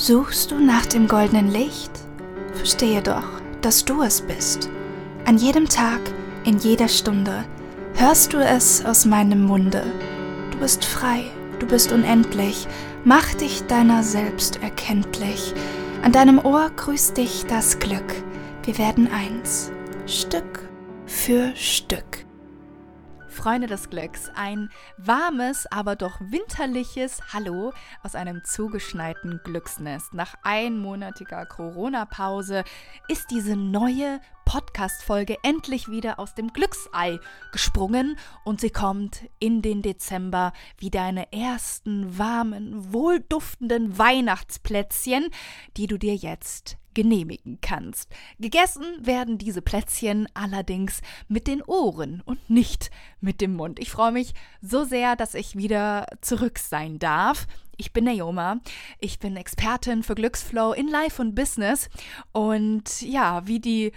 Suchst du nach dem goldenen Licht? Verstehe doch, dass du es bist. An jedem Tag, in jeder Stunde, hörst du es aus meinem Munde. Du bist frei, du bist unendlich, mach dich deiner selbst erkenntlich. An deinem Ohr grüßt dich das Glück. Wir werden eins, Stück für Stück. Freunde des Glücks, ein warmes, aber doch winterliches Hallo aus einem zugeschneiten Glücksnest. Nach einmonatiger Corona-Pause ist diese neue Podcast-Folge endlich wieder aus dem Glücksei gesprungen und sie kommt in den Dezember wie deine ersten warmen, wohlduftenden Weihnachtsplätzchen, die du dir jetzt genehmigen kannst. Gegessen werden diese Plätzchen allerdings mit den Ohren und nicht mit dem Mund. Ich freue mich so sehr, dass ich wieder zurück sein darf. Ich bin Naomi, ich bin Expertin für Glücksflow in Life und Business und ja, wie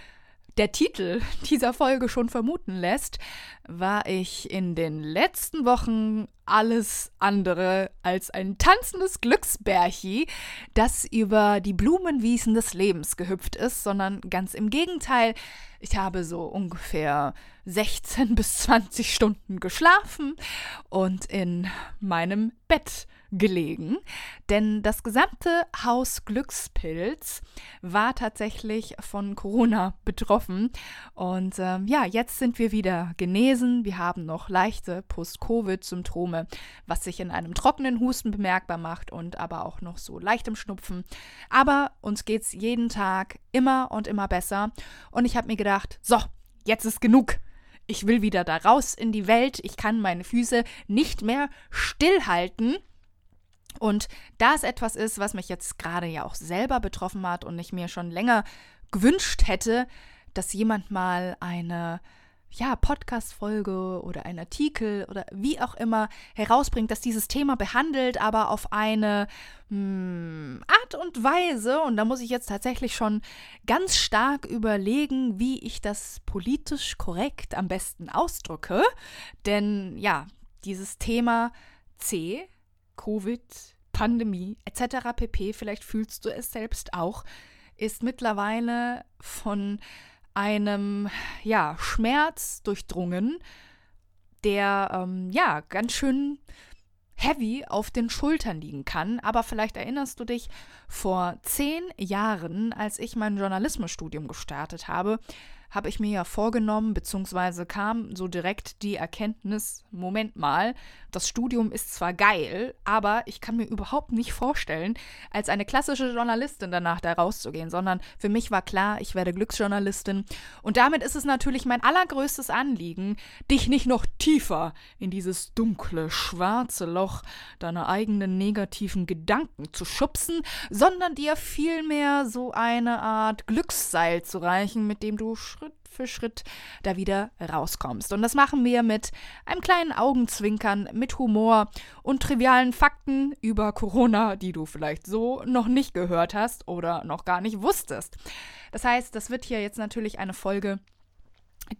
der Titel dieser Folge schon vermuten lässt, war ich in den letzten Wochen alles andere als ein tanzendes Glücksbärchi, das über die Blumenwiesen des Lebens gehüpft ist, sondern ganz im Gegenteil. Ich habe so ungefähr 16 bis 20 Stunden geschlafen und in meinem Bett gelegen, denn das gesamte Haus Glückspilz war tatsächlich von Corona betroffen und jetzt sind wir wieder genesen. Wir haben noch leichte Post-Covid-Symptome, was sich in einem trockenen Husten bemerkbar macht und aber auch noch so leichtem Schnupfen. Aber uns geht's jeden Tag immer und immer besser und ich habe mir gedacht, so, jetzt ist genug. Ich will wieder da raus in die Welt. Ich kann meine Füße nicht mehr stillhalten. Und da es etwas ist, was mich jetzt gerade ja auch selber betroffen hat und ich mir schon länger gewünscht hätte, dass jemand mal eine Podcast-Folge oder ein Artikel oder wie auch immer herausbringt, dass dieses Thema behandelt, aber auf eine Art und Weise, und da muss ich jetzt tatsächlich schon ganz stark überlegen, wie ich das politisch korrekt am besten ausdrücke, denn ja, dieses Thema C, Covid, Pandemie etc. pp., vielleicht fühlst du es selbst auch, ist mittlerweile von einem Schmerz durchdrungen, der ganz schön heavy auf den Schultern liegen kann. Aber vielleicht erinnerst du dich, vor 10 Jahren, als ich mein Journalismusstudium gestartet habe, habe ich mir ja vorgenommen, beziehungsweise kam so direkt die Erkenntnis, Moment mal, das Studium ist zwar geil, aber ich kann mir überhaupt nicht vorstellen, als eine klassische Journalistin danach da rauszugehen, sondern für mich war klar, ich werde Glücksjournalistin und damit ist es natürlich mein allergrößtes Anliegen, dich nicht noch tiefer in dieses dunkle, schwarze Loch deiner eigenen negativen Gedanken zu schubsen, sondern dir vielmehr so eine Art Glücksseil zu reichen, mit dem du Schritt für Schritt da wieder rauskommst. Und das machen wir mit einem kleinen Augenzwinkern, mit Humor und trivialen Fakten über Corona, die du vielleicht so noch nicht gehört hast oder noch gar nicht wusstest. Das heißt, das wird hier jetzt natürlich eine Folge,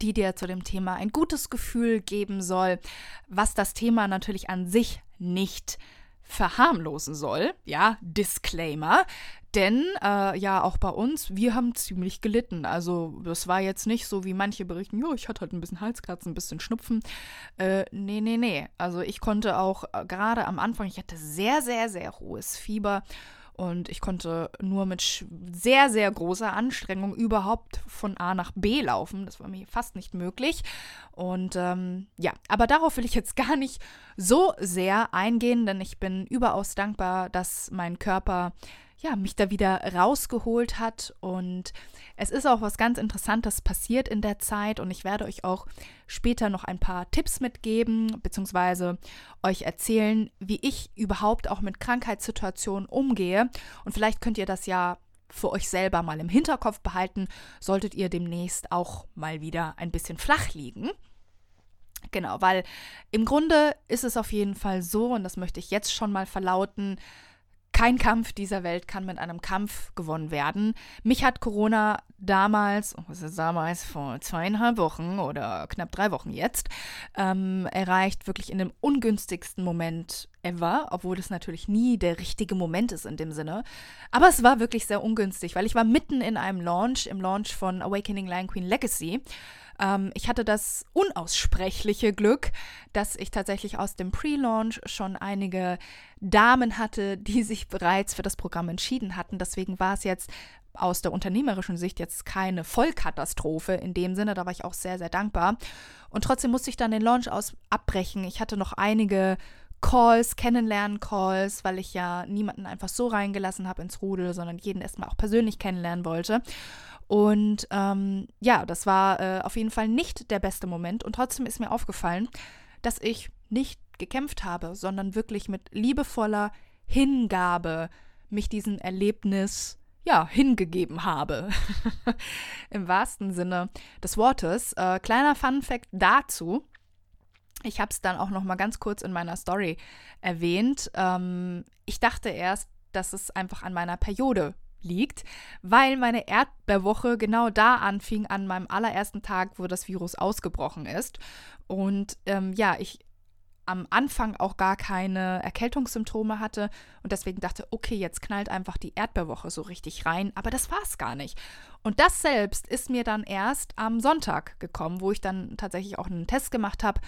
die dir zu dem Thema ein gutes Gefühl geben soll, was das Thema natürlich an sich nicht verharmlosen soll. Ja, Disclaimer. Denn auch bei uns, wir haben ziemlich gelitten. Also das war jetzt nicht so, wie manche berichten, jo, ich hatte halt ein bisschen Halskratzen, ein bisschen Schnupfen. Nee. Also ich konnte auch gerade am Anfang, ich hatte sehr, sehr, sehr hohes Fieber und ich konnte nur mit sehr, sehr großer Anstrengung überhaupt von A nach B laufen. Das war mir fast nicht möglich. Und aber darauf will ich jetzt gar nicht so sehr eingehen, denn ich bin überaus dankbar, dass mein Körper mich da wieder rausgeholt hat und es ist auch was ganz Interessantes passiert in der Zeit und ich werde euch auch später noch ein paar Tipps mitgeben, beziehungsweise euch erzählen, wie ich überhaupt auch mit Krankheitssituationen umgehe und vielleicht könnt ihr das ja für euch selber mal im Hinterkopf behalten, solltet ihr demnächst auch mal wieder ein bisschen flach liegen. Genau, weil im Grunde ist es auf jeden Fall so und das möchte ich jetzt schon mal verlauten, Kein Kampf dieser Welt kann mit einem Kampf gewonnen werden. Mich hat Corona damals, vor 2,5 Wochen oder knapp 3 Wochen jetzt, erreicht, wirklich in dem ungünstigsten Moment ever, obwohl es natürlich nie der richtige Moment ist in dem Sinne. Aber es war wirklich sehr ungünstig, weil ich war mitten in einem Launch, im Launch von Awakening Lion Queen Legacy. Ich hatte das unaussprechliche Glück, dass ich tatsächlich aus dem Pre-Launch schon einige Damen hatte, die sich bereits für das Programm entschieden hatten. Deswegen war es jetzt aus der unternehmerischen Sicht jetzt keine Vollkatastrophe in dem Sinne. Da war ich auch sehr, sehr dankbar. Und trotzdem musste ich dann den Launch abbrechen. Ich hatte noch einige Calls, Kennenlernen-Calls, weil ich ja niemanden einfach so reingelassen habe ins Rudel, sondern jeden erstmal auch persönlich kennenlernen wollte. Und das war auf jeden Fall nicht der beste Moment. Und trotzdem ist mir aufgefallen, dass ich nicht gekämpft habe, sondern wirklich mit liebevoller Hingabe mich diesem Erlebnis hingegeben habe. Im wahrsten Sinne des Wortes. Kleiner Fun-Fact dazu. Ich habe es dann auch noch mal ganz kurz in meiner Story erwähnt. Ich dachte erst, dass es einfach an meiner Periode liegt, weil meine Erdbeerwoche genau da anfing, an meinem allerersten Tag, wo das Virus ausgebrochen ist. Und ich am Anfang auch gar keine Erkältungssymptome hatte und deswegen dachte, okay, jetzt knallt einfach die Erdbeerwoche so richtig rein, aber das war es gar nicht. Und das selbst ist mir dann erst am Sonntag gekommen, wo ich dann tatsächlich auch einen Test gemacht habe.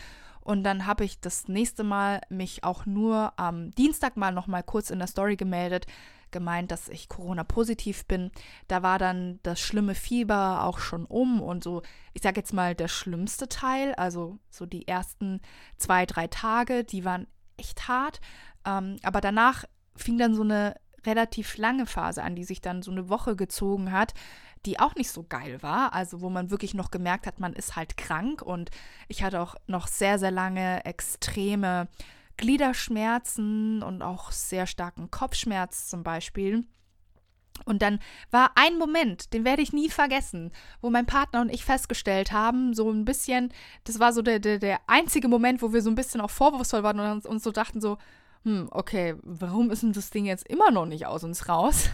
Und dann habe ich das nächste Mal mich auch nur am Dienstag mal nochmal kurz in der Story gemeldet, gemeint, dass ich Corona-positiv bin. Da war dann das schlimme Fieber auch schon um und so, ich sage jetzt mal, der schlimmste Teil, also so die ersten 2-3 Tage, die waren echt hart. Aber danach fing dann so eine relativ lange Phase an, die sich dann so eine Woche gezogen hat, die auch nicht so geil war, also wo man wirklich noch gemerkt hat, man ist halt krank und ich hatte auch noch sehr, sehr lange extreme Gliederschmerzen und auch sehr starken Kopfschmerz zum Beispiel. Und dann war ein Moment, den werde ich nie vergessen, wo mein Partner und ich festgestellt haben, so ein bisschen, das war so der einzige Moment, wo wir so ein bisschen auch vorwurfsvoll waren und uns so dachten so, okay, warum ist denn das Ding jetzt immer noch nicht aus uns raus?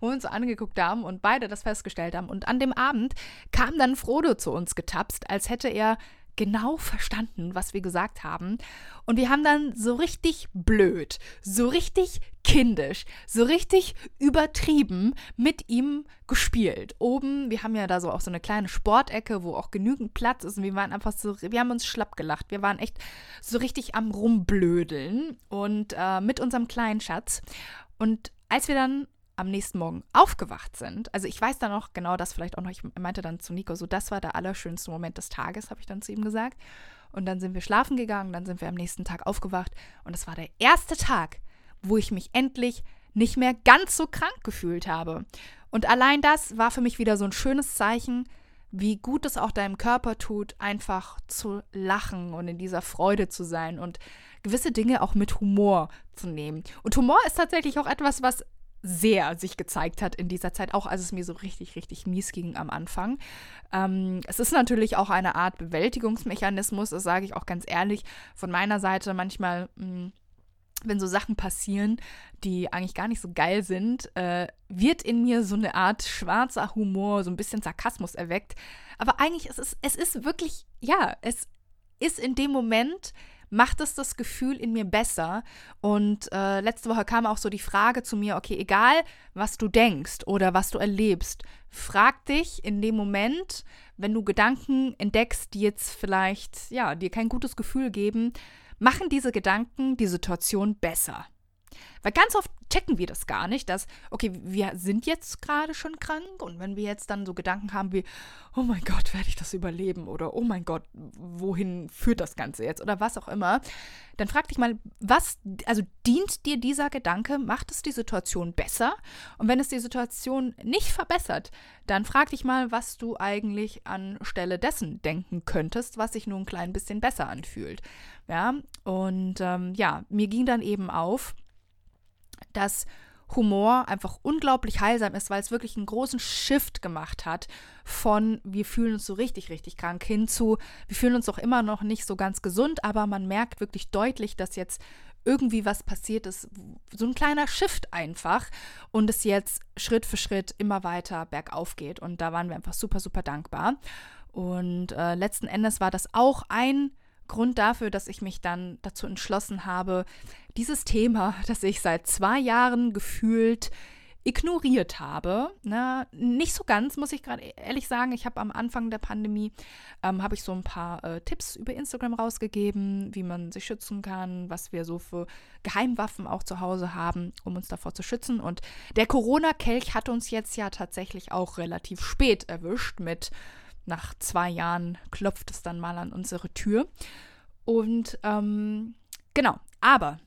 Wo wir uns angeguckt haben und beide das festgestellt haben. Und an dem Abend kam dann Frodo zu uns getapst, als hätte er genau verstanden, was wir gesagt haben. Und wir haben dann so richtig blöd, so richtig kindisch, so richtig übertrieben mit ihm gespielt. Oben, wir haben ja da so auch so eine kleine Sportecke, wo auch genügend Platz ist und wir waren einfach so, wir haben uns schlapp gelacht. Wir waren echt so richtig am Rumblödeln und mit unserem kleinen Schatz. Und als wir dann am nächsten Morgen aufgewacht sind, also ich weiß dann auch genau das vielleicht auch noch, ich meinte dann zu Nico so, das war der allerschönste Moment des Tages, habe ich dann zu ihm gesagt. Und dann sind wir schlafen gegangen, dann sind wir am nächsten Tag aufgewacht und das war der erste Tag, wo ich mich endlich nicht mehr ganz so krank gefühlt habe. Und allein das war für mich wieder so ein schönes Zeichen, wie gut es auch deinem Körper tut, einfach zu lachen und in dieser Freude zu sein und gewisse Dinge auch mit Humor zu nehmen. Und Humor ist tatsächlich auch etwas, was sehr sich gezeigt hat in dieser Zeit, auch als es mir so richtig, richtig mies ging am Anfang. Es ist natürlich auch eine Art Bewältigungsmechanismus, das sage ich auch ganz ehrlich. Von meiner Seite manchmal, wenn so Sachen passieren, die eigentlich gar nicht so geil sind, wird in mir so eine Art schwarzer Humor, so ein bisschen Sarkasmus erweckt. Aber eigentlich, es ist wirklich, es ist in dem Moment, macht es das Gefühl in mir besser? Und letzte Woche kam auch so die Frage zu mir, okay, egal, was du denkst oder was du erlebst, frag dich in dem Moment, wenn du Gedanken entdeckst, die jetzt vielleicht, dir kein gutes Gefühl geben, machen diese Gedanken die Situation besser? Weil ganz oft checken wir das gar nicht, dass, okay, wir sind jetzt gerade schon krank und wenn wir jetzt dann so Gedanken haben wie, oh mein Gott, werde ich das überleben oder oh mein Gott, wohin führt das Ganze jetzt oder was auch immer, dann frag dich mal, dient dir dieser Gedanke, macht es die Situation besser? Und wenn es die Situation nicht verbessert, dann frag dich mal, was du eigentlich anstelle dessen denken könntest, was sich nun ein klein bisschen besser anfühlt. Ja, und mir ging dann eben auf, dass Humor einfach unglaublich heilsam ist, weil es wirklich einen großen Shift gemacht hat von wir fühlen uns so richtig, richtig krank hin zu wir fühlen uns auch immer noch nicht so ganz gesund, aber man merkt wirklich deutlich, dass jetzt irgendwie was passiert ist, so ein kleiner Shift einfach und es jetzt Schritt für Schritt immer weiter bergauf geht und da waren wir einfach super, super dankbar und letzten Endes war das auch ein Grund dafür, dass ich mich dann dazu entschlossen habe, dieses Thema, das ich seit 2 Jahren gefühlt ignoriert habe, ne? Nicht so ganz, muss ich gerade ehrlich sagen, ich habe am Anfang der Pandemie, habe ich so ein paar Tipps über Instagram rausgegeben, wie man sich schützen kann, was wir so für Geheimwaffen auch zu Hause haben, um uns davor zu schützen und der Corona-Kelch hat uns jetzt ja tatsächlich auch relativ spät erwischt mit, nach 2 Jahren klopft es dann mal an unsere Tür und genau, aber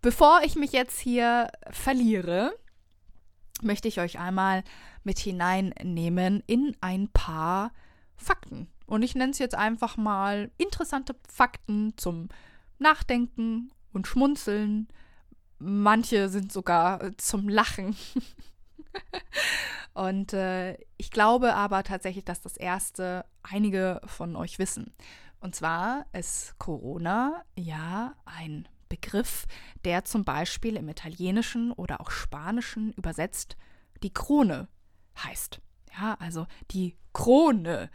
bevor ich mich jetzt hier verliere, möchte ich euch einmal mit hineinnehmen in ein paar Fakten. Und ich nenne es jetzt einfach mal interessante Fakten zum Nachdenken und Schmunzeln. Manche sind sogar zum Lachen. Und ich glaube aber tatsächlich, dass das erste einige von euch wissen. Und zwar ist Corona ja ein Begriff, der zum Beispiel im Italienischen oder auch Spanischen übersetzt die Krone heißt. Ja, also die Krone.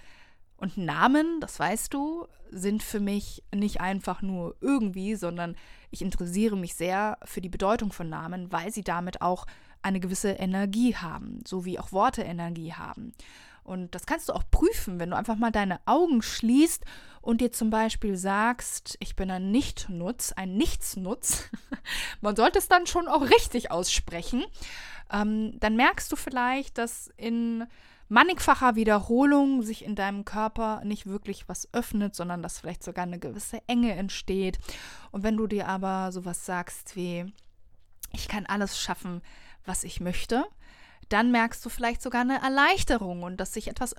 Und Namen, das weißt du, sind für mich nicht einfach nur irgendwie, sondern ich interessiere mich sehr für die Bedeutung von Namen, weil sie damit auch eine gewisse Energie haben, so wie auch Worte Energie haben. Und das kannst du auch prüfen, wenn du einfach mal deine Augen schließt und dir zum Beispiel sagst, ich bin ein Nichtnutz, ein Nichtsnutz. Man sollte es dann schon auch richtig aussprechen. Dann merkst du vielleicht, dass in mannigfacher Wiederholung sich in deinem Körper nicht wirklich was öffnet, sondern dass vielleicht sogar eine gewisse Enge entsteht. Und wenn du dir aber sowas sagst wie, ich kann alles schaffen, was ich möchte, dann merkst du vielleicht sogar eine Erleichterung und dass sich etwas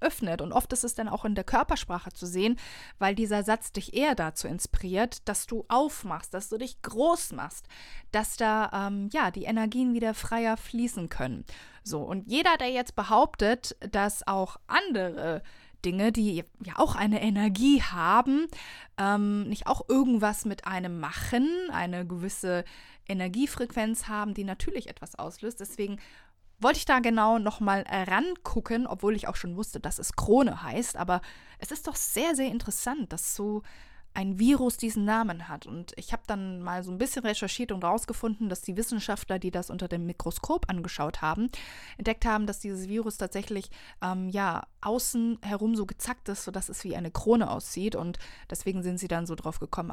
öffnet. Und oft ist es dann auch in der Körpersprache zu sehen, weil dieser Satz dich eher dazu inspiriert, dass du aufmachst, dass du dich groß machst, dass da die Energien wieder freier fließen können. So, und jeder, der jetzt behauptet, dass auch andere Dinge, die ja auch eine Energie haben, nicht auch irgendwas mit einem machen, eine gewisse Energiefrequenz haben, die natürlich etwas auslöst, deswegen wollte ich da genau nochmal rangucken, obwohl ich auch schon wusste, dass es Krone heißt, aber es ist doch sehr, sehr interessant, dass so ein Virus diesen Namen hat und ich habe dann mal so ein bisschen recherchiert und rausgefunden, dass die Wissenschaftler, die das unter dem Mikroskop angeschaut haben, entdeckt haben, dass dieses Virus tatsächlich außen herum so gezackt ist, sodass es wie eine Krone aussieht und deswegen sind sie dann so drauf gekommen,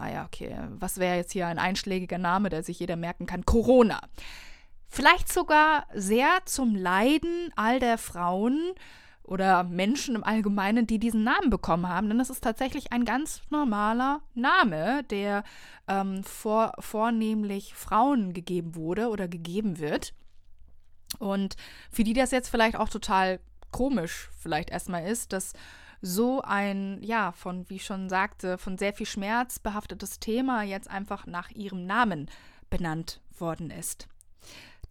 was wäre jetzt hier ein einschlägiger Name, der sich jeder merken kann, Corona. Vielleicht sogar sehr zum Leiden all der Frauen oder Menschen im Allgemeinen, die diesen Namen bekommen haben. Denn das ist tatsächlich ein ganz normaler Name, der vornehmlich Frauen gegeben wurde oder gegeben wird. Und für die das jetzt vielleicht auch total komisch vielleicht erstmal ist, dass so ein, wie ich schon sagte, von sehr viel Schmerz behaftetes Thema jetzt einfach nach ihrem Namen benannt worden ist.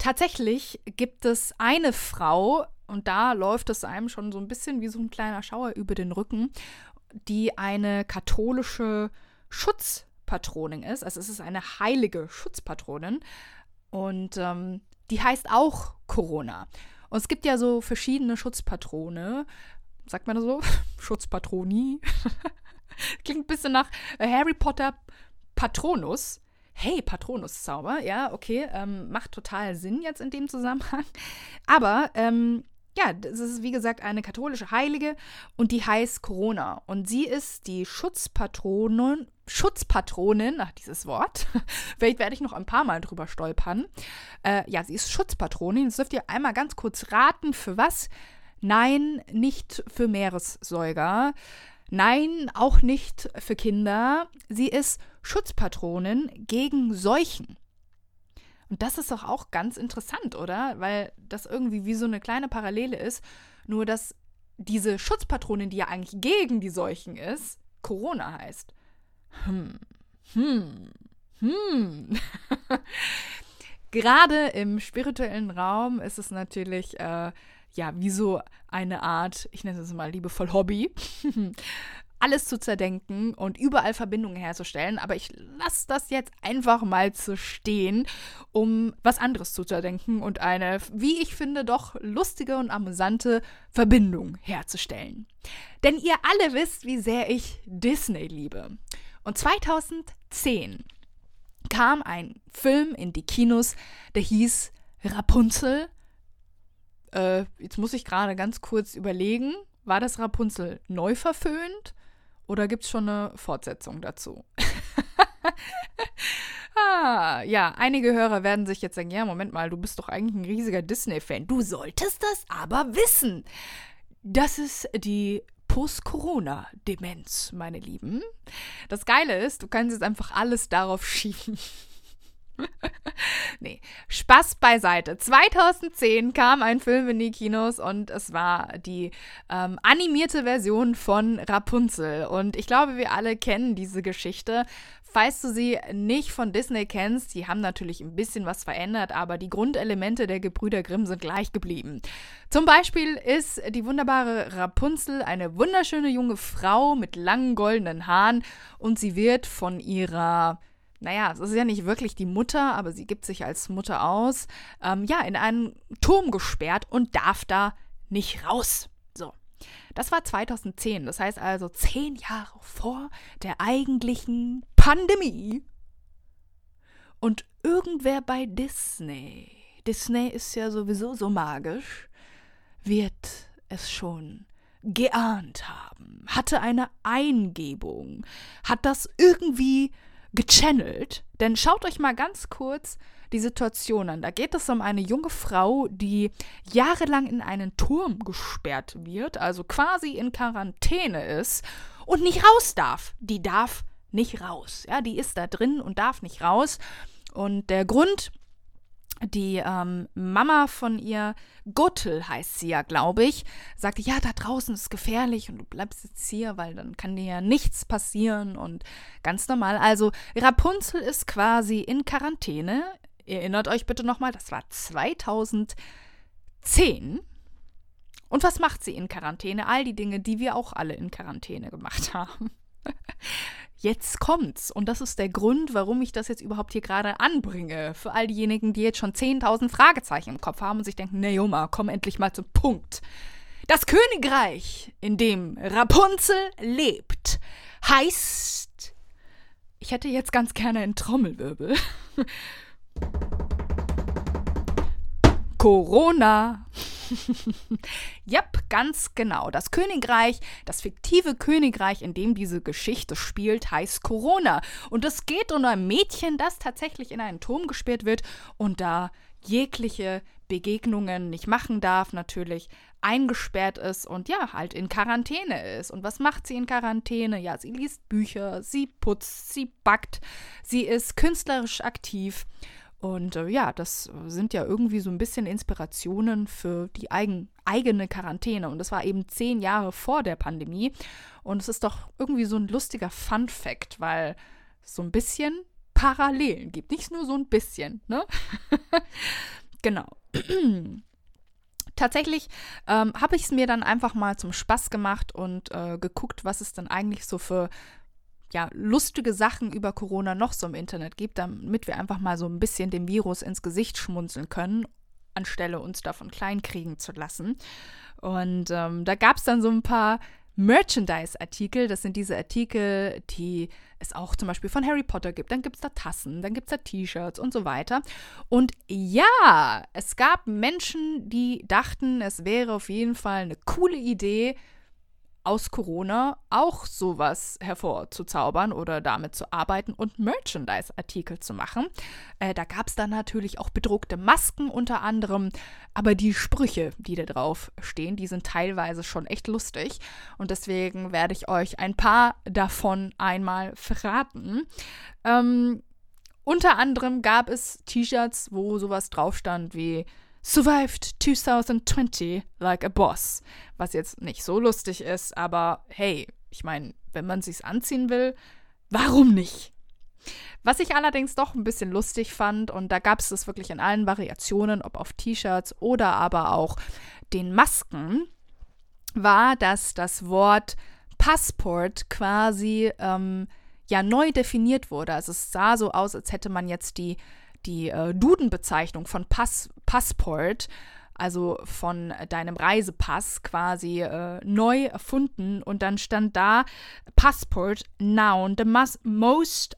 Tatsächlich gibt es eine Frau, und da läuft es einem schon so ein bisschen wie so ein kleiner Schauer über den Rücken, die eine katholische Schutzpatronin ist. Also es ist eine heilige Schutzpatronin und die heißt auch Corona. Und es gibt ja so verschiedene Schutzpatrone, sagt man das so? Schutzpatroni. Klingt ein bisschen nach Harry Potter Patronus. Hey, Patronuszauber, ja, okay, macht total Sinn jetzt in dem Zusammenhang. Aber, das ist wie gesagt eine katholische Heilige und die heißt Corona. Und sie ist die Schutzpatronin, dieses Wort, vielleicht werde ich noch ein paar Mal drüber stolpern. Sie ist Schutzpatronin, jetzt dürft ihr einmal ganz kurz raten, für was? Nein, nicht für Meeressäuger. Nein, auch nicht für Kinder. Sie ist Schutzpatronin gegen Seuchen. Und das ist doch auch ganz interessant, oder? Weil das irgendwie wie so eine kleine Parallele ist. Nur, dass diese Schutzpatronin, die ja eigentlich gegen die Seuchen ist, Corona heißt. Gerade im spirituellen Raum ist es natürlich wie so eine Art, ich nenne es mal liebevoll Hobby, alles zu zerdenken und überall Verbindungen herzustellen, aber ich lasse das jetzt einfach mal so stehen, um was anderes zu zerdenken und eine, wie ich finde, doch lustige und amüsante Verbindung herzustellen. Denn ihr alle wisst, wie sehr ich Disney liebe. Und 2010 kam ein Film in die Kinos, der hieß Rapunzel. Jetzt muss ich gerade ganz kurz überlegen, war das Rapunzel neu verföhnt oder gibt es schon eine Fortsetzung dazu? Ja, einige Hörer werden sich jetzt sagen, ja, Moment mal, du bist doch eigentlich ein riesiger Disney-Fan. Du solltest das aber wissen. Das ist die Post-Corona-Demenz, meine Lieben. Das Geile ist, du kannst jetzt einfach alles darauf schieben. Nee, Spaß beiseite. 2010 kam ein Film in die Kinos und es war die animierte Version von Rapunzel. Und ich glaube, wir alle kennen diese Geschichte. Falls du sie nicht von Disney kennst, die haben natürlich ein bisschen was verändert, aber die Grundelemente der Gebrüder Grimm sind gleich geblieben. Zum Beispiel ist die wunderbare Rapunzel eine wunderschöne junge Frau mit langen goldenen Haaren und sie wird von ihrer... Naja, es ist ja nicht wirklich die Mutter, aber sie gibt sich als Mutter aus, in einen Turm gesperrt und darf da nicht raus. So, das war 2010, das heißt also 10 Jahre vor der eigentlichen Pandemie. Und irgendwer bei Disney ist ja sowieso so magisch, wird es schon geahnt haben, hatte eine Eingebung, hat das irgendwie gechannelt, denn schaut euch mal ganz kurz die Situation an. Da geht es um eine junge Frau, die jahrelang in einen Turm gesperrt wird, also quasi in Quarantäne ist und nicht raus darf. Die darf nicht raus. Ja, die ist da drin und darf nicht raus. Und der Grund, die Mama von ihr, Gottel heißt sie ja, glaube ich, sagte, ja, da draußen ist gefährlich und du bleibst jetzt hier, weil dann kann dir ja nichts passieren und ganz normal. Also Rapunzel ist quasi in Quarantäne. Erinnert euch bitte nochmal, das war 2010. Und was macht sie in Quarantäne? All die Dinge, die wir auch alle in Quarantäne gemacht haben. Jetzt kommt's und das ist der Grund, warum ich das jetzt überhaupt hier gerade anbringe. Für all diejenigen, die jetzt schon 10.000 Fragezeichen im Kopf haben und sich denken, na Joma, komm endlich mal zum Punkt. Das Königreich, in dem Rapunzel lebt, heißt, ich hätte jetzt ganz gerne einen Trommelwirbel, Corona. Yep, ganz genau. Das Königreich, das fiktive Königreich, in dem diese Geschichte spielt, heißt Corona. Und es geht um ein Mädchen, das tatsächlich in einen Turm gesperrt wird und da jegliche Begegnungen nicht machen darf, natürlich eingesperrt ist und ja, halt in Quarantäne ist. Und was macht sie in Quarantäne? Ja, sie liest Bücher, sie putzt, sie backt, sie ist künstlerisch aktiv. Und das sind ja irgendwie so ein bisschen Inspirationen für die eigene Quarantäne. Und das war eben 10 Jahre vor der Pandemie. Und es ist doch irgendwie so ein lustiger Fun-Fact, weil es so ein bisschen Parallelen gibt. Nicht nur so ein bisschen, ne? Genau. Tatsächlich habe ich es mir dann einfach mal zum Spaß gemacht und geguckt, was es dann eigentlich so für... ja, lustige Sachen über Corona noch so im Internet gibt, damit wir einfach mal so ein bisschen dem Virus ins Gesicht schmunzeln können, anstelle uns davon kleinkriegen zu lassen. Und da gab es dann so ein paar Merchandise-Artikel. Das sind diese Artikel, die es auch zum Beispiel von Harry Potter gibt. Dann gibt es da Tassen, dann gibt es da T-Shirts und so weiter. Und ja, es gab Menschen, die dachten, es wäre auf jeden Fall eine coole Idee, aus Corona auch sowas hervorzuzaubern oder damit zu arbeiten und Merchandise-Artikel zu machen. Da gab es dann natürlich auch bedruckte Masken unter anderem, aber die Sprüche, die da drauf stehen, die sind teilweise schon echt lustig und deswegen werde ich euch ein paar davon einmal verraten. Unter anderem gab es T-Shirts, wo sowas drauf stand wie Survived 2020 like a boss, was jetzt nicht so lustig ist, aber hey, ich meine, wenn man sich's anziehen will, warum nicht? Was ich allerdings doch ein bisschen lustig fand, und da gab es das wirklich in allen Variationen, ob auf T-Shirts oder aber auch den Masken, war, dass das Wort Passport quasi neu definiert wurde. Also es sah so aus, als hätte man jetzt die Duden-Bezeichnung von Passport, also von deinem Reisepass quasi neu erfunden. Und dann stand da Passport, Noun, the most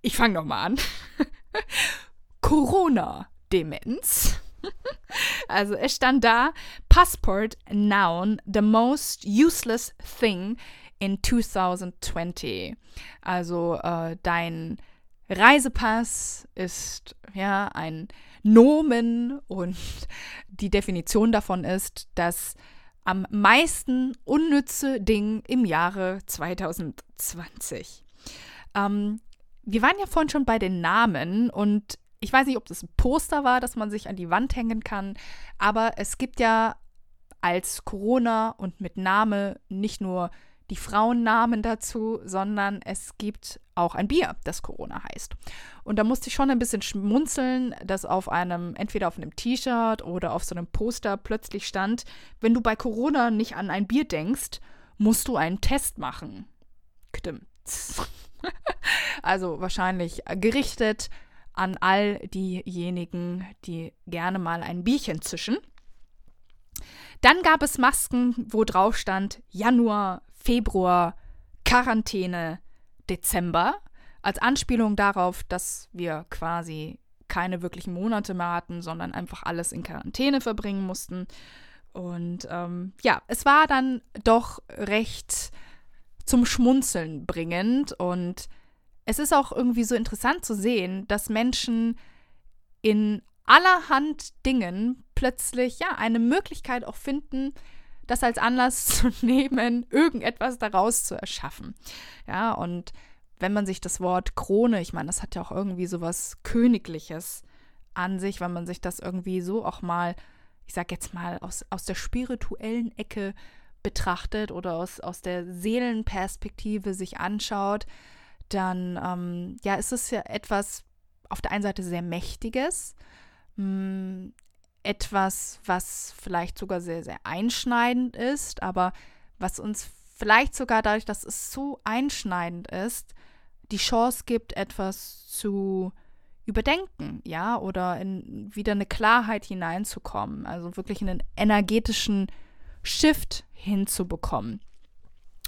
Ich fange nochmal an. Corona-Demenz. Also es stand da Passport, Noun, the most useless thing in 2020. Also dein Reisepass ist ja ein Nomen und die Definition davon ist, das am meisten unnütze Ding im Jahre 2020. Wir waren ja vorhin schon bei den Namen und ich weiß nicht, ob das ein Poster war, das man sich an die Wand hängen kann, aber es gibt ja als Corona und mit Name nicht nur die Frauennamen dazu, sondern es gibt auch ein Bier, das Corona heißt. Und da musste ich schon ein bisschen schmunzeln, dass entweder auf einem T-Shirt oder auf so einem Poster plötzlich stand, wenn du bei Corona nicht an ein Bier denkst, musst du einen Test machen. Also wahrscheinlich gerichtet an all diejenigen, die gerne mal ein Bierchen zischen. Dann gab es Masken, wo drauf stand Januar, Februar, Quarantäne, Dezember, als Anspielung darauf, dass wir quasi keine wirklichen Monate mehr hatten, sondern einfach alles in Quarantäne verbringen mussten. Und es war dann doch recht zum Schmunzeln bringend und es ist auch irgendwie so interessant zu sehen, dass Menschen in allerhand Dingen plötzlich eine Möglichkeit auch finden, das als Anlass zu nehmen, irgendetwas daraus zu erschaffen. Ja, und wenn man sich das Wort Krone, ich meine, das hat ja auch irgendwie so was Königliches an sich, wenn man sich das irgendwie so auch mal, ich sag jetzt mal, aus der spirituellen Ecke betrachtet oder aus der Seelenperspektive sich anschaut, dann ist es ja etwas auf der einen Seite sehr Mächtiges, etwas, was vielleicht sogar sehr, sehr einschneidend ist, aber was uns vielleicht sogar dadurch, dass es so einschneidend ist, die Chance gibt, etwas zu überdenken, oder in wieder eine Klarheit hineinzukommen, also wirklich einen energetischen Shift hinzubekommen.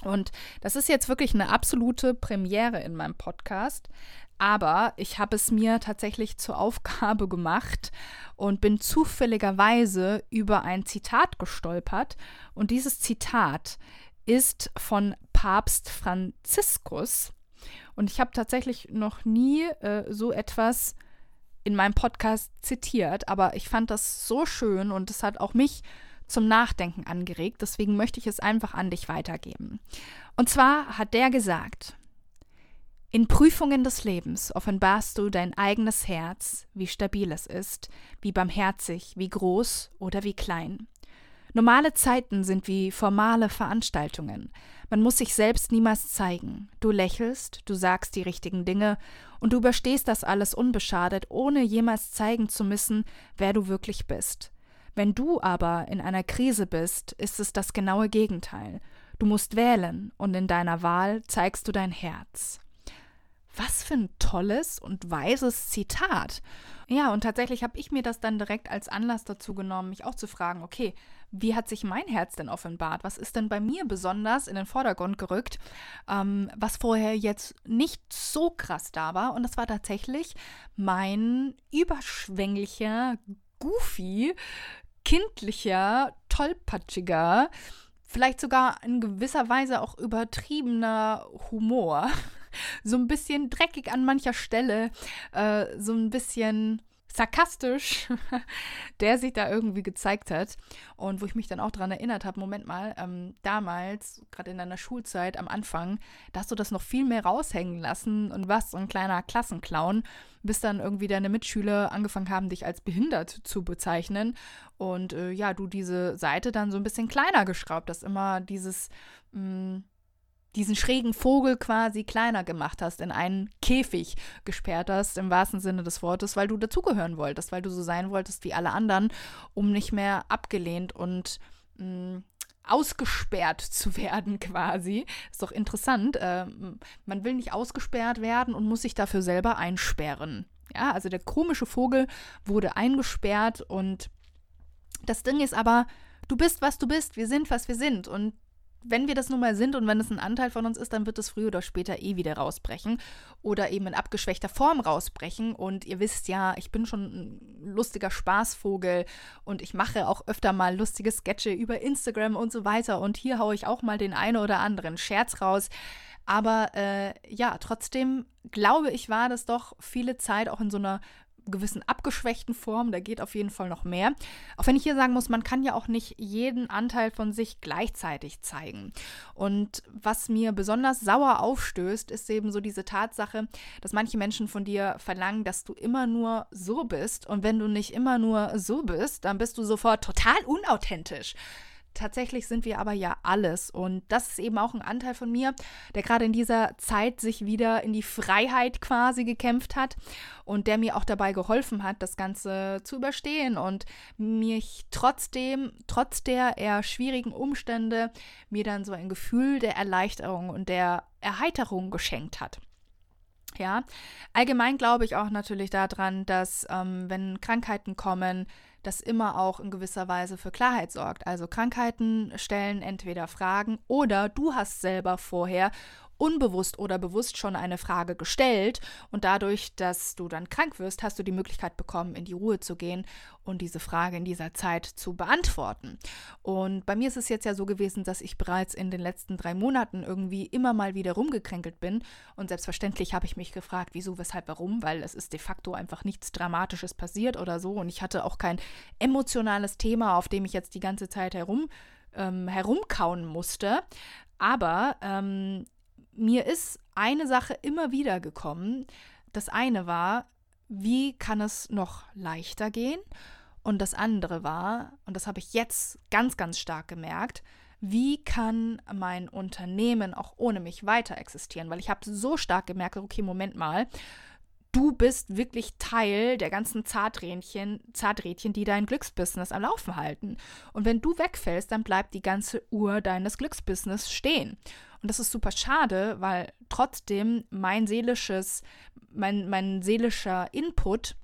Und das ist jetzt wirklich eine absolute Premiere in meinem Podcast, aber ich habe es mir tatsächlich zur Aufgabe gemacht und bin zufälligerweise über ein Zitat gestolpert. Und dieses Zitat ist von Papst Franziskus. Und ich habe tatsächlich noch nie so etwas in meinem Podcast zitiert, aber ich fand das so schön und es hat auch mich zum Nachdenken angeregt, deswegen möchte ich es einfach an dich weitergeben. Und zwar hat der gesagt: In Prüfungen des Lebens offenbarst du dein eigenes Herz, wie stabil es ist, wie barmherzig, wie groß oder wie klein. Normale Zeiten sind wie formale Veranstaltungen. Man muss sich selbst niemals zeigen. Du lächelst, du sagst die richtigen Dinge und du überstehst das alles unbeschadet, ohne jemals zeigen zu müssen, wer du wirklich bist. Wenn du aber in einer Krise bist, ist es das genaue Gegenteil. Du musst wählen und in deiner Wahl zeigst du dein Herz. Was für ein tolles und weises Zitat. Ja, und tatsächlich habe ich mir das dann direkt als Anlass dazu genommen, mich auch zu fragen, okay, wie hat sich mein Herz denn offenbart? Was ist denn bei mir besonders in den Vordergrund gerückt, was vorher jetzt nicht so krass da war? Und das war tatsächlich mein überschwänglicher, goofy, kindlicher, tollpatschiger, vielleicht sogar in gewisser Weise auch übertriebener Humor. So ein bisschen dreckig an mancher Stelle, so ein bisschen sarkastisch, der sich da irgendwie gezeigt hat. Und wo ich mich dann auch daran erinnert habe, Moment mal, damals, gerade in deiner Schulzeit am Anfang, da hast du das noch viel mehr raushängen lassen und warst so ein kleiner Klassenclown, bis dann irgendwie deine Mitschüler angefangen haben, dich als behindert zu bezeichnen. Und du diese Seite dann so ein bisschen kleiner geschraubt hast, immer diesen schrägen Vogel quasi kleiner gemacht hast, in einen Käfig gesperrt hast, im wahrsten Sinne des Wortes, weil du dazugehören wolltest, weil du so sein wolltest wie alle anderen, um nicht mehr abgelehnt und ausgesperrt zu werden quasi. Ist doch interessant. Man will nicht ausgesperrt werden und muss sich dafür selber einsperren. Ja, also der komische Vogel wurde eingesperrt und das Ding ist aber, du bist, was du bist, wir sind, was wir sind. Und wenn wir das nun mal sind und wenn es ein Anteil von uns ist, dann wird es früher oder später eh wieder rausbrechen oder eben in abgeschwächter Form rausbrechen. Und ihr wisst ja, ich bin schon ein lustiger Spaßvogel und ich mache auch öfter mal lustige Sketche über Instagram und so weiter. Und hier haue ich auch mal den einen oder anderen Scherz raus. Aber ja, trotzdem glaube ich, war das doch viele Zeit auch in so einer gewissen abgeschwächten Form, da geht auf jeden Fall noch mehr. Auch wenn ich hier sagen muss, man kann ja auch nicht jeden Anteil von sich gleichzeitig zeigen. Und was mir besonders sauer aufstößt, ist eben so diese Tatsache, dass manche Menschen von dir verlangen, dass du immer nur so bist. Und wenn du nicht immer nur so bist, dann bist du sofort total unauthentisch. Tatsächlich sind wir aber ja alles und das ist eben auch ein Anteil von mir, der gerade in dieser Zeit sich wieder in die Freiheit quasi gekämpft hat und der mir auch dabei geholfen hat, das Ganze zu überstehen und mich trotzdem, trotz der eher schwierigen Umstände, mir dann so ein Gefühl der Erleichterung und der Erheiterung geschenkt hat. Ja, allgemein glaube ich auch natürlich daran, dass wenn Krankheiten kommen, das immer auch in gewisser Weise für Klarheit sorgt. Also Krankheiten stellen entweder Fragen oder du hast selber vorher unbewusst oder bewusst schon eine Frage gestellt und dadurch, dass du dann krank wirst, hast du die Möglichkeit bekommen, in die Ruhe zu gehen und diese Frage in dieser Zeit zu beantworten. Und bei mir ist es jetzt ja so gewesen, dass ich bereits in den letzten 3 Monaten irgendwie immer mal wieder rumgekränkelt bin und selbstverständlich habe ich mich gefragt, wieso, weshalb, warum, weil es ist de facto einfach nichts Dramatisches passiert oder so und ich hatte auch kein emotionales Thema, auf dem ich jetzt die ganze Zeit herumkauen musste, aber mir ist eine Sache immer wieder gekommen. Das eine war, wie kann es noch leichter gehen? Und das andere war, und das habe ich jetzt ganz, ganz stark gemerkt, wie kann mein Unternehmen auch ohne mich weiter existieren? Weil ich habe so stark gemerkt, okay, Moment mal, du bist wirklich Teil der ganzen Zahnrädchen, die dein Glücksbusiness am Laufen halten. Und wenn du wegfällst, dann bleibt die ganze Uhr deines Glücksbusiness stehen. Und das ist super schade, weil trotzdem mein seelischer Input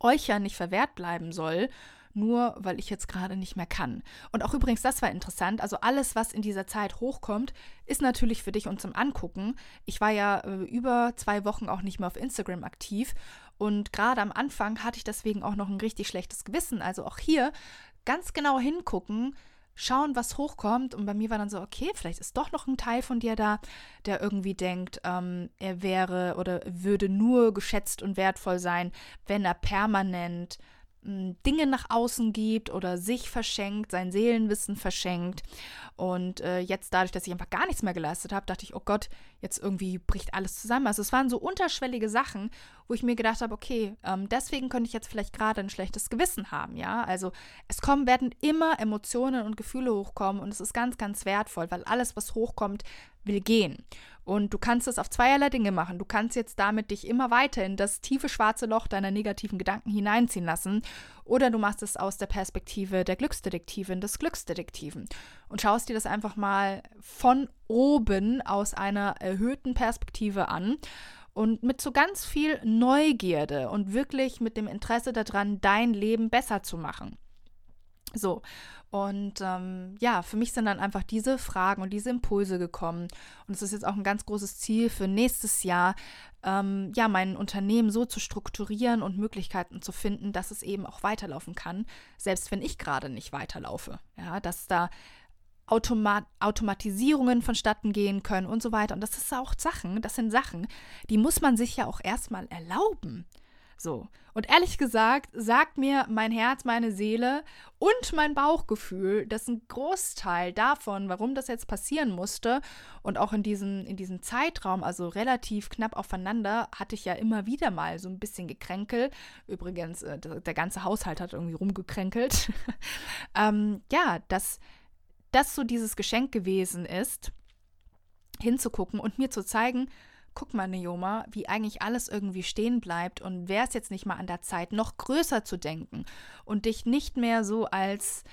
euch ja nicht verwehrt bleiben soll, nur weil ich jetzt gerade nicht mehr kann. Und auch übrigens, das war interessant, also alles, was in dieser Zeit hochkommt, ist natürlich für dich und zum Angucken. Ich war ja über 2 Wochen auch nicht mehr auf Instagram aktiv und gerade am Anfang hatte ich deswegen auch noch ein richtig schlechtes Gewissen. Also auch hier ganz genau hingucken, schauen, was hochkommt. Und bei mir war dann so, okay, vielleicht ist doch noch ein Teil von dir da, der irgendwie denkt, er wäre oder würde nur geschätzt und wertvoll sein, wenn er permanent Dinge nach außen gibt oder sich verschenkt, sein Seelenwissen verschenkt. Und jetzt dadurch, dass ich einfach gar nichts mehr geleistet habe, dachte ich, oh Gott, jetzt irgendwie bricht alles zusammen. Also es waren so unterschwellige Sachen, wo ich mir gedacht habe, okay, deswegen könnte ich jetzt vielleicht gerade ein schlechtes Gewissen haben, ja. Also es werden immer Emotionen und Gefühle hochkommen und es ist ganz, ganz wertvoll, weil alles, was hochkommt, will gehen. Und du kannst es auf zweierlei Dinge machen. Du kannst jetzt damit dich immer weiter in das tiefe schwarze Loch deiner negativen Gedanken hineinziehen lassen oder du machst es aus der Perspektive der Glücksdetektivin, des Glücksdetektiven und schaust dir das einfach mal von oben aus einer erhöhten Perspektive an und mit so ganz viel Neugierde und wirklich mit dem Interesse daran, dein Leben besser zu machen. So, und ja, für mich sind dann einfach diese Fragen und diese Impulse gekommen und es ist jetzt auch ein ganz großes Ziel für nächstes Jahr, ja, mein Unternehmen so zu strukturieren und Möglichkeiten zu finden, dass es eben auch weiterlaufen kann, selbst wenn ich gerade nicht weiterlaufe, ja, dass da Automatisierungen vonstatten gehen können und so weiter und das ist auch Sachen, das sind Sachen, die muss man sich ja auch erstmal erlauben. So. Und ehrlich gesagt, sagt mir mein Herz, meine Seele und mein Bauchgefühl, dass ein Großteil davon, warum das jetzt passieren musste und auch in diesem Zeitraum, also relativ knapp aufeinander, hatte ich ja immer wieder mal so ein bisschen Gekränkel. Übrigens, der ganze Haushalt hat irgendwie rumgekränkelt. Ja, dass das so dieses Geschenk gewesen ist, hinzugucken und mir zu zeigen, guck mal, Naomi, wie eigentlich alles irgendwie stehen bleibt und wäre es jetzt nicht mal an der Zeit, noch größer zu denken und dich nicht mehr so als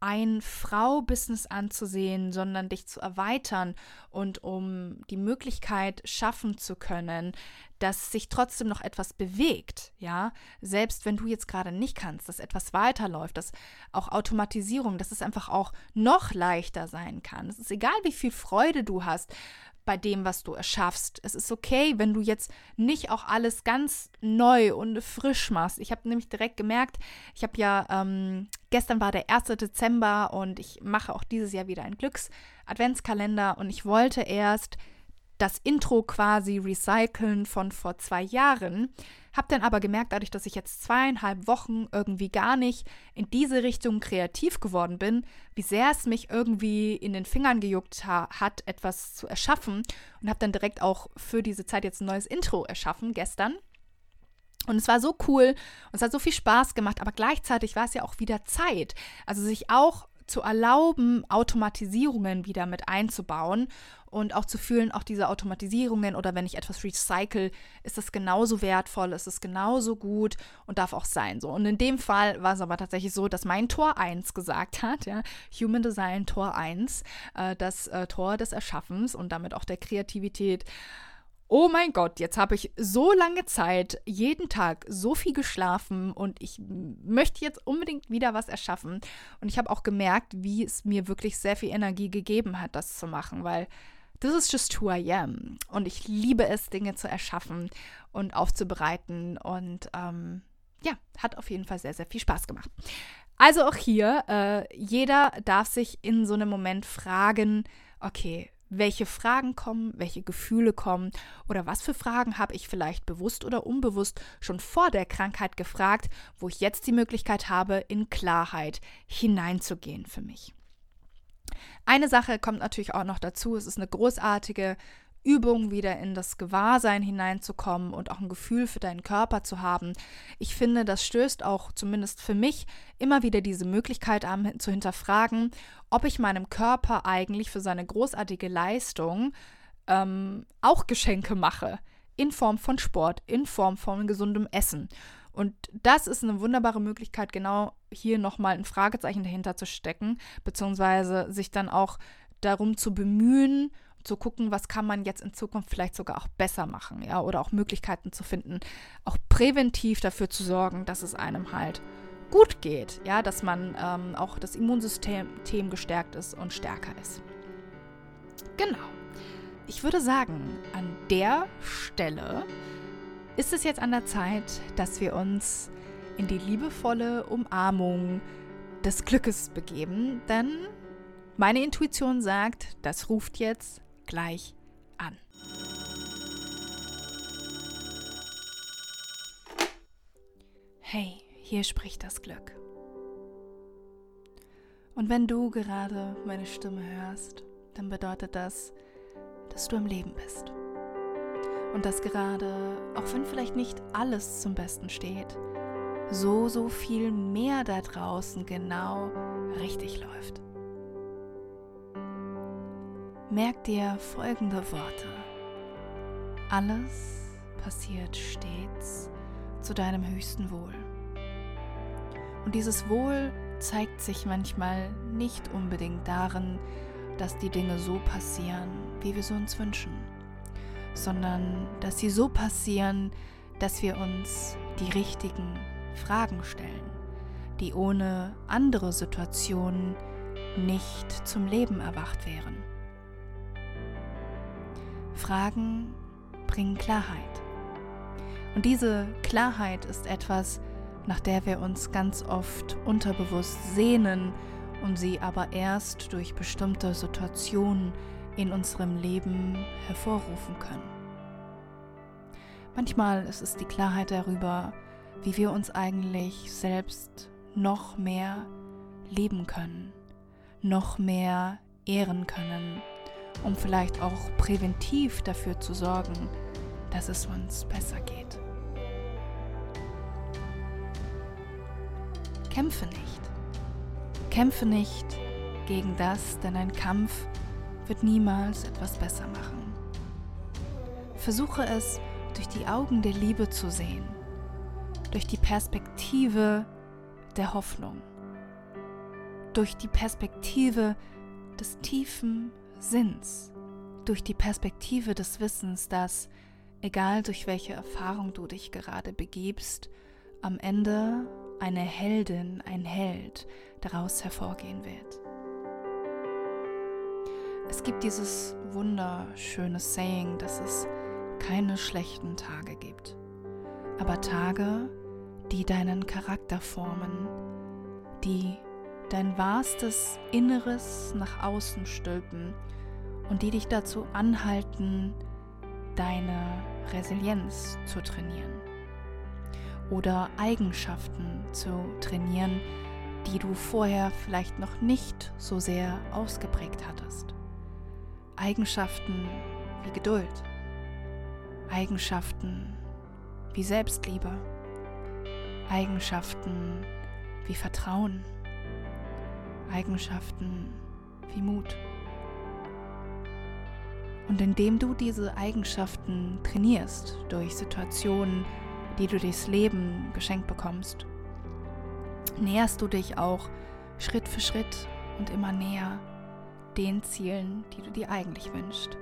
ein Frau-Business anzusehen, sondern dich zu erweitern und um die Möglichkeit schaffen zu können, dass sich trotzdem noch etwas bewegt, ja, selbst wenn du jetzt gerade nicht kannst, dass etwas weiterläuft, dass auch Automatisierung, dass es einfach auch noch leichter sein kann. Es ist egal, wie viel Freude du hast bei dem, was du erschaffst. Es ist okay, wenn du jetzt nicht auch alles ganz neu und frisch machst. Ich habe nämlich direkt gemerkt, ich habe ja, gestern war der 1. Dezember und ich mache auch dieses Jahr wieder einen Glücks-Adventskalender und ich wollte erst das Intro quasi recyceln von vor 2 Jahren. Habe dann aber gemerkt, dadurch, dass ich jetzt 2,5 Wochen irgendwie gar nicht in diese Richtung kreativ geworden bin, wie sehr es mich irgendwie in den Fingern gejuckt hat, etwas zu erschaffen. Und habe dann direkt auch für diese Zeit jetzt ein neues Intro erschaffen, gestern. Und es war so cool und es hat so viel Spaß gemacht, aber gleichzeitig war es ja auch wieder Zeit. Also sich auch zu erlauben, Automatisierungen wieder mit einzubauen und auch zu fühlen, auch diese Automatisierungen oder wenn ich etwas recycle, ist das genauso wertvoll, ist es genauso gut und darf auch sein. So. Und in dem Fall war es aber tatsächlich so, dass mein Tor 1 gesagt hat, ja, Human Design Tor 1, das Tor des Erschaffens und damit auch der Kreativität. Oh mein Gott, jetzt habe ich so lange Zeit, jeden Tag so viel geschlafen und ich möchte jetzt unbedingt wieder was erschaffen. Und ich habe auch gemerkt, wie es mir wirklich sehr viel Energie gegeben hat, das zu machen, weil this is just who I am. Und ich liebe es, Dinge zu erschaffen und aufzubereiten und ja, hat auf jeden Fall sehr, sehr viel Spaß gemacht. Also auch hier, jeder darf sich in so einem Moment fragen, okay, welche Fragen kommen, welche Gefühle kommen oder was für Fragen habe ich vielleicht bewusst oder unbewusst schon vor der Krankheit gefragt, wo ich jetzt die Möglichkeit habe, in Klarheit hineinzugehen für mich. Eine Sache kommt natürlich auch noch dazu, es ist eine großartige Übung, wieder in das Gewahrsein hineinzukommen und auch ein Gefühl für deinen Körper zu haben. Ich finde, das stößt auch zumindest für mich immer wieder diese Möglichkeit an, zu hinterfragen, ob ich meinem Körper eigentlich für seine großartige Leistung auch Geschenke mache, in Form von Sport, in Form von gesundem Essen. Und das ist eine wunderbare Möglichkeit, genau hier nochmal ein Fragezeichen dahinter zu stecken, beziehungsweise sich dann auch darum zu bemühen, zu gucken, was kann man jetzt in Zukunft vielleicht sogar auch besser machen, ja, oder auch Möglichkeiten zu finden, auch präventiv dafür zu sorgen, dass es einem halt gut geht, ja, dass man auch das Immunsystem gestärkt ist und stärker ist. Genau. Ich würde sagen, an der Stelle ist es jetzt an der Zeit, dass wir uns in die liebevolle Umarmung des Glückes begeben, denn meine Intuition sagt, das ruft jetzt gleich an. Hey, hier spricht das Glück. Und wenn du gerade meine Stimme hörst, dann bedeutet das, dass du im Leben bist. Und dass gerade, auch wenn vielleicht nicht alles zum Besten steht, so, so viel mehr da draußen genau richtig läuft. Merk dir folgende Worte. Alles passiert stets zu deinem höchsten Wohl. Und dieses Wohl zeigt sich manchmal nicht unbedingt darin, dass die Dinge so passieren, wie wir sie uns wünschen, sondern dass sie so passieren, dass wir uns die richtigen Fragen stellen, die ohne andere Situationen nicht zum Leben erwacht wären. Fragen bringen Klarheit. Und diese Klarheit ist etwas, nach der wir uns ganz oft unterbewusst sehnen und sie aber erst durch bestimmte Situationen in unserem Leben hervorrufen können. Manchmal ist es die Klarheit darüber, wie wir uns eigentlich selbst noch mehr lieben können, noch mehr ehren können, um vielleicht auch präventiv dafür zu sorgen, dass es uns besser geht. Kämpfe nicht. Kämpfe nicht gegen das, denn ein Kampf wird niemals etwas besser machen. Versuche es durch die Augen der Liebe zu sehen, durch die Perspektive der Hoffnung. durch die Perspektive des tiefen Sinns, durch die Perspektive des Wissens, dass, egal durch welche Erfahrung du dich gerade begibst, am Ende eine Heldin, ein Held daraus hervorgehen wird. Es gibt dieses wunderschöne Saying, dass es keine schlechten Tage gibt, aber Tage, die deinen Charakter formen, die dein wahrstes Inneres nach außen stülpen und die dich dazu anhalten, deine Resilienz zu trainieren oder Eigenschaften zu trainieren, die du vorher vielleicht noch nicht so sehr ausgeprägt hattest. Eigenschaften wie Geduld, Eigenschaften wie Selbstliebe, Eigenschaften wie Vertrauen, Eigenschaften wie Mut. Und indem du diese Eigenschaften trainierst durch Situationen, die du durchs Leben geschenkt bekommst, näherst du dich auch Schritt für Schritt und immer näher den Zielen, die du dir eigentlich wünschst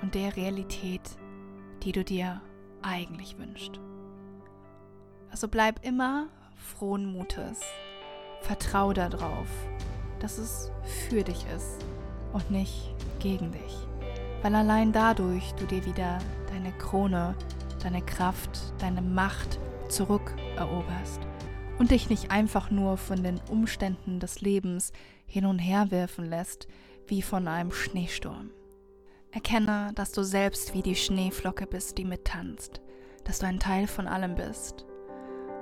und der Realität, die du dir eigentlich wünschst. Also bleib immer frohen Mutes, vertrau darauf, dass es für dich ist und nicht gegen dich, weil allein dadurch du dir wieder deine Krone, deine Kraft, deine Macht zurückeroberst und dich nicht einfach nur von den Umständen des Lebens hin und her werfen lässt, wie von einem Schneesturm. Erkenne, dass du selbst wie die Schneeflocke bist, die mittanzt, dass du ein Teil von allem bist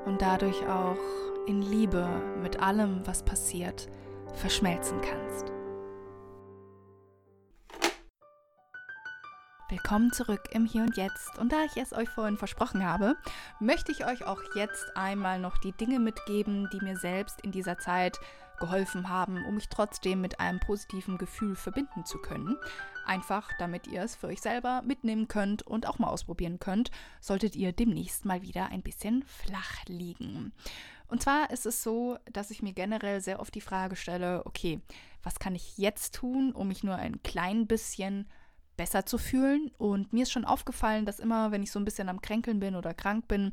und dadurch auch in Liebe mit allem, was passiert, verschmelzen kannst. Willkommen zurück im Hier und Jetzt, und da ich es euch vorhin versprochen habe, möchte ich euch auch jetzt einmal noch die Dinge mitgeben, die mir selbst in dieser Zeit geholfen haben, um mich trotzdem mit einem positiven Gefühl verbinden zu können. Einfach, damit ihr es für euch selber mitnehmen könnt und auch mal ausprobieren könnt, solltet ihr demnächst mal wieder ein bisschen flach liegen. Und zwar ist es so, dass ich mir generell sehr oft die Frage stelle, okay, was kann ich jetzt tun, um mich nur ein klein bisschen besser zu fühlen, und mir ist schon aufgefallen, dass immer, wenn ich so ein bisschen am Kränkeln bin oder krank bin,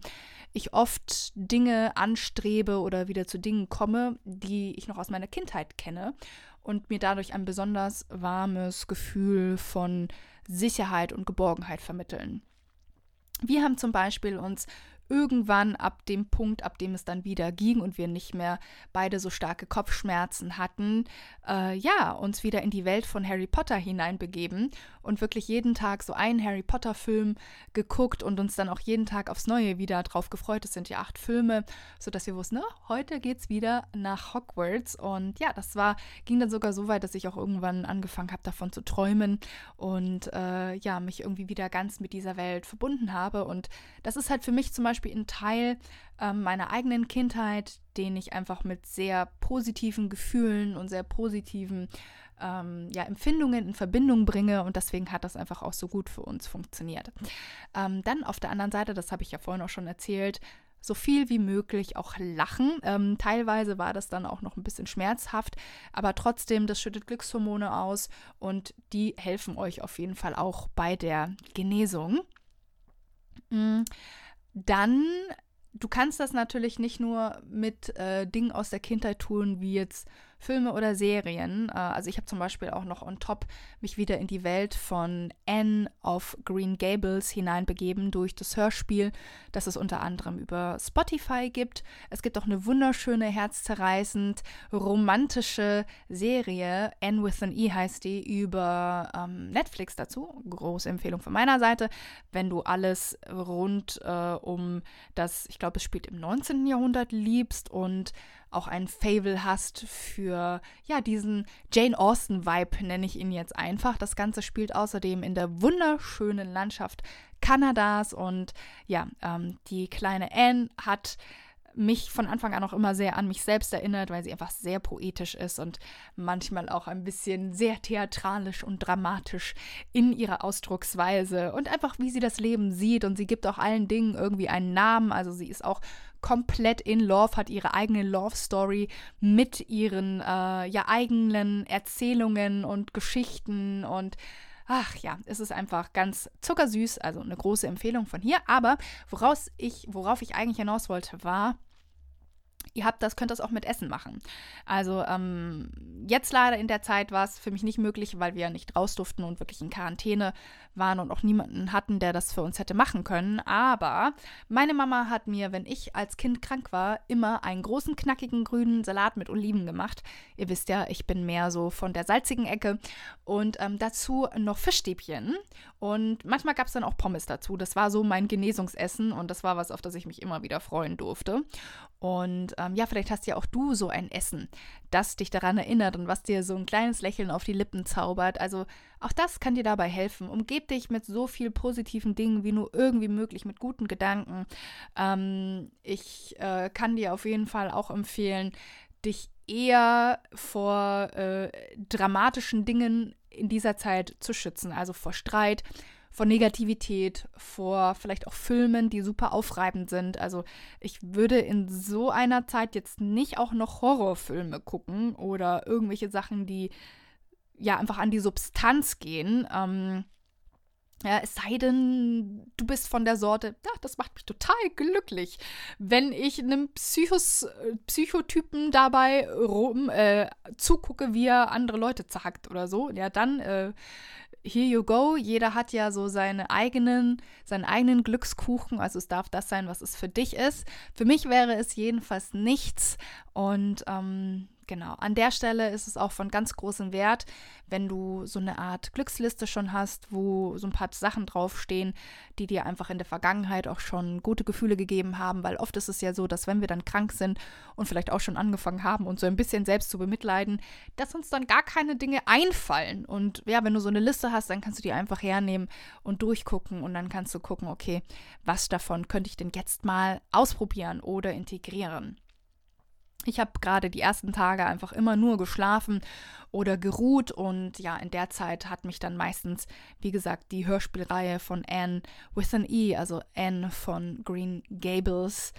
ich oft Dinge anstrebe oder wieder zu Dingen komme, die ich noch aus meiner Kindheit kenne und mir dadurch ein besonders warmes Gefühl von Sicherheit und Geborgenheit vermitteln. Wir haben zum Beispiel uns irgendwann ab dem Punkt, ab dem es dann wieder ging und wir nicht mehr beide so starke Kopfschmerzen hatten, uns wieder in die Welt von Harry Potter hineinbegeben und wirklich jeden Tag so einen Harry Potter Film geguckt und uns dann auch jeden Tag aufs Neue wieder drauf gefreut. Es sind ja 8 Filme, sodass wir wussten, heute geht's wieder nach Hogwarts, und ja, das ging dann sogar so weit, dass ich auch irgendwann angefangen habe, davon zu träumen und mich irgendwie wieder ganz mit dieser Welt verbunden habe, und das ist halt für mich zum Beispiel ein Teil meiner eigenen Kindheit, den ich einfach mit sehr positiven Gefühlen und sehr positiven Empfindungen in Verbindung bringe, und deswegen hat das einfach auch so gut für uns funktioniert. Dann auf der anderen Seite, das habe ich ja vorhin auch schon erzählt, so viel wie möglich auch lachen. Teilweise war das dann auch noch ein bisschen schmerzhaft, aber trotzdem, das schüttet Glückshormone aus und die helfen euch auf jeden Fall auch bei der Genesung. Dann, du kannst das natürlich nicht nur mit Dingen aus der Kindheit tun, wie jetzt Filme oder Serien. Also ich habe zum Beispiel auch noch on top mich wieder in die Welt von Anne of Green Gables hineinbegeben durch das Hörspiel, das es unter anderem über Spotify gibt. Es gibt auch eine wunderschöne, herzzerreißend romantische Serie, Anne with an E heißt die, über Netflix dazu. Große Empfehlung von meiner Seite, wenn du alles rund um das, ich glaube, es spielt im 19. Jahrhundert, liebst und auch ein Fable hast für, diesen Jane Austen-Vibe, nenne ich ihn jetzt einfach. Das Ganze spielt außerdem in der wunderschönen Landschaft Kanadas, und die kleine Anne hat mich von Anfang an auch immer sehr an mich selbst erinnert, weil sie einfach sehr poetisch ist und manchmal auch ein bisschen sehr theatralisch und dramatisch in ihrer Ausdrucksweise und einfach, wie sie das Leben sieht, und sie gibt auch allen Dingen irgendwie einen Namen, also sie ist auch komplett in Love, hat ihre eigene Love-Story mit ihren eigenen Erzählungen und Geschichten und es ist einfach ganz zuckersüß, also eine große Empfehlung von hier. Aber worauf ich eigentlich hinaus wollte, war, könnt das auch mit Essen machen. Also jetzt leider in der Zeit war es für mich nicht möglich, weil wir ja nicht raus durften und wirklich in Quarantäne waren und auch niemanden hatten, der das für uns hätte machen können. Aber meine Mama hat mir, wenn ich als Kind krank war, immer einen großen, knackigen, grünen Salat mit Oliven gemacht. Ihr wisst ja, ich bin mehr so von der salzigen Ecke. Und dazu noch Fischstäbchen. Und manchmal gab es dann auch Pommes dazu. Das war so mein Genesungsessen und das war was, auf das ich mich immer wieder freuen durfte. Und vielleicht hast ja auch du so ein Essen, das dich daran erinnert und was dir so ein kleines Lächeln auf die Lippen zaubert. Also auch das kann dir dabei helfen. Umgib dich mit so viel positiven Dingen, wie nur irgendwie möglich, mit guten Gedanken. Ich kann dir auf jeden Fall auch empfehlen, dich eher vor dramatischen Dingen in dieser Zeit zu schützen. Also vor Streit, vor Negativität, vor vielleicht auch Filmen, die super aufreibend sind. Also ich würde in so einer Zeit jetzt nicht auch noch Horrorfilme gucken oder irgendwelche Sachen, die ja einfach an die Substanz gehen. Es sei denn, du bist von der Sorte, ja, das macht mich total glücklich, wenn ich einem Psychotypen dabei zugucke, wie er andere Leute zerhackt oder so. Ja, dann here you go, jeder hat ja so seinen eigenen Glückskuchen, also es darf das sein, was es für dich ist. Für mich wäre es jedenfalls nichts und genau, an der Stelle ist es auch von ganz großem Wert, wenn du so eine Art Glücksliste schon hast, wo so ein paar Sachen draufstehen, die dir einfach in der Vergangenheit auch schon gute Gefühle gegeben haben, weil oft ist es ja so, dass wenn wir dann krank sind und vielleicht auch schon angefangen haben, uns so ein bisschen selbst zu bemitleiden, dass uns dann gar keine Dinge einfallen. Und ja, wenn du so eine Liste hast, dann kannst du die einfach hernehmen und durchgucken und dann kannst du gucken, okay, was davon könnte ich denn jetzt mal ausprobieren oder integrieren. Ich habe gerade die ersten Tage einfach immer nur geschlafen oder geruht und ja, in der Zeit hat mich dann meistens, wie gesagt, die Hörspielreihe von Anne with an E, also Anne von Green Gables,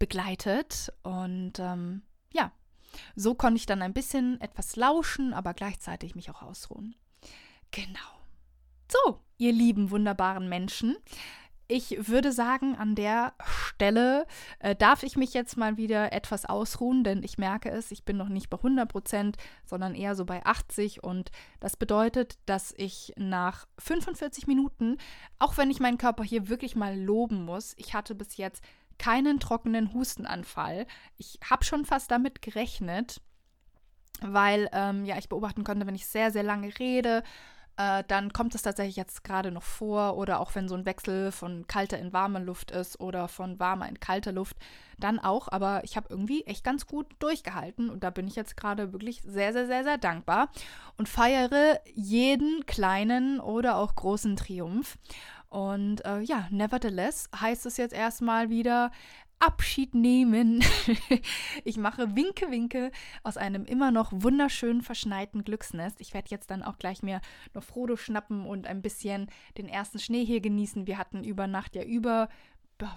begleitet und so konnte ich dann ein bisschen etwas lauschen, aber gleichzeitig mich auch ausruhen. Genau. So, ihr lieben, wunderbaren Menschen. Ich würde sagen, an der Stelle darf ich mich jetzt mal wieder etwas ausruhen, denn ich merke es, ich bin noch nicht bei 100%, sondern eher so bei 80 und das bedeutet, dass ich nach 45 Minuten, auch wenn ich meinen Körper hier wirklich mal loben muss, ich hatte bis jetzt keinen trockenen Hustenanfall. Ich habe schon fast damit gerechnet, weil ich beobachten konnte, wenn ich sehr, sehr lange rede, dann kommt es tatsächlich jetzt gerade noch vor oder auch wenn so ein Wechsel von kalter in warme Luft ist oder von warmer in kalte Luft, dann auch. Aber ich habe irgendwie echt ganz gut durchgehalten und da bin ich jetzt gerade wirklich sehr, sehr, sehr, sehr dankbar und feiere jeden kleinen oder auch großen Triumph. Und nevertheless heißt es jetzt erstmal wieder Abschied nehmen. Ich mache Winke, Winke aus einem immer noch wunderschön verschneiten Glücksnest. Ich werde jetzt dann auch gleich mir noch Frodo schnappen und ein bisschen den ersten Schnee hier genießen. Wir hatten über Nacht ja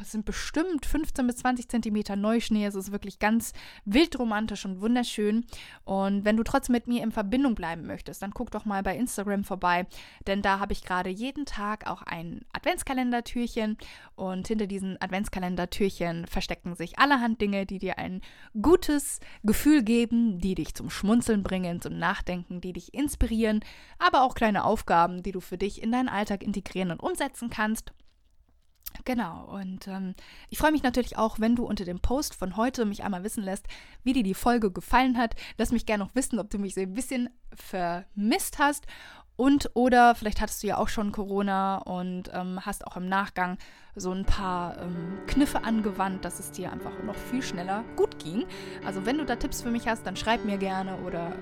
es sind bestimmt 15 bis 20 Zentimeter Neuschnee. Es ist wirklich ganz wild romantisch und wunderschön. Und wenn du trotzdem mit mir in Verbindung bleiben möchtest, dann guck doch mal bei Instagram vorbei, denn da habe ich gerade jeden Tag auch ein Adventskalendertürchen und hinter diesen Adventskalendertürchen verstecken sich allerhand Dinge, die dir ein gutes Gefühl geben, die dich zum Schmunzeln bringen, zum Nachdenken, die dich inspirieren, aber auch kleine Aufgaben, die du für dich in deinen Alltag integrieren und umsetzen kannst. Genau, und ich freue mich natürlich auch, wenn du unter dem Post von heute mich einmal wissen lässt, wie dir die Folge gefallen hat. Lass mich gerne noch wissen, ob du mich so ein bisschen vermisst hast und oder vielleicht hattest du ja auch schon Corona und hast auch im Nachgang so ein paar Kniffe angewandt, dass es dir einfach noch viel schneller gut ging. Also wenn du da Tipps für mich hast, dann schreib mir gerne oder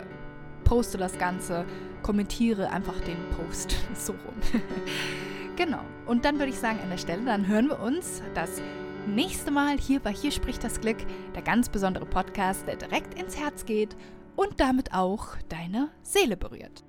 poste das Ganze, kommentiere einfach den Post so rum. Genau. Und dann würde ich sagen, an der Stelle, dann hören wir uns das nächste Mal hier bei Hier spricht das Glück, der ganz besondere Podcast, der direkt ins Herz geht und damit auch deine Seele berührt.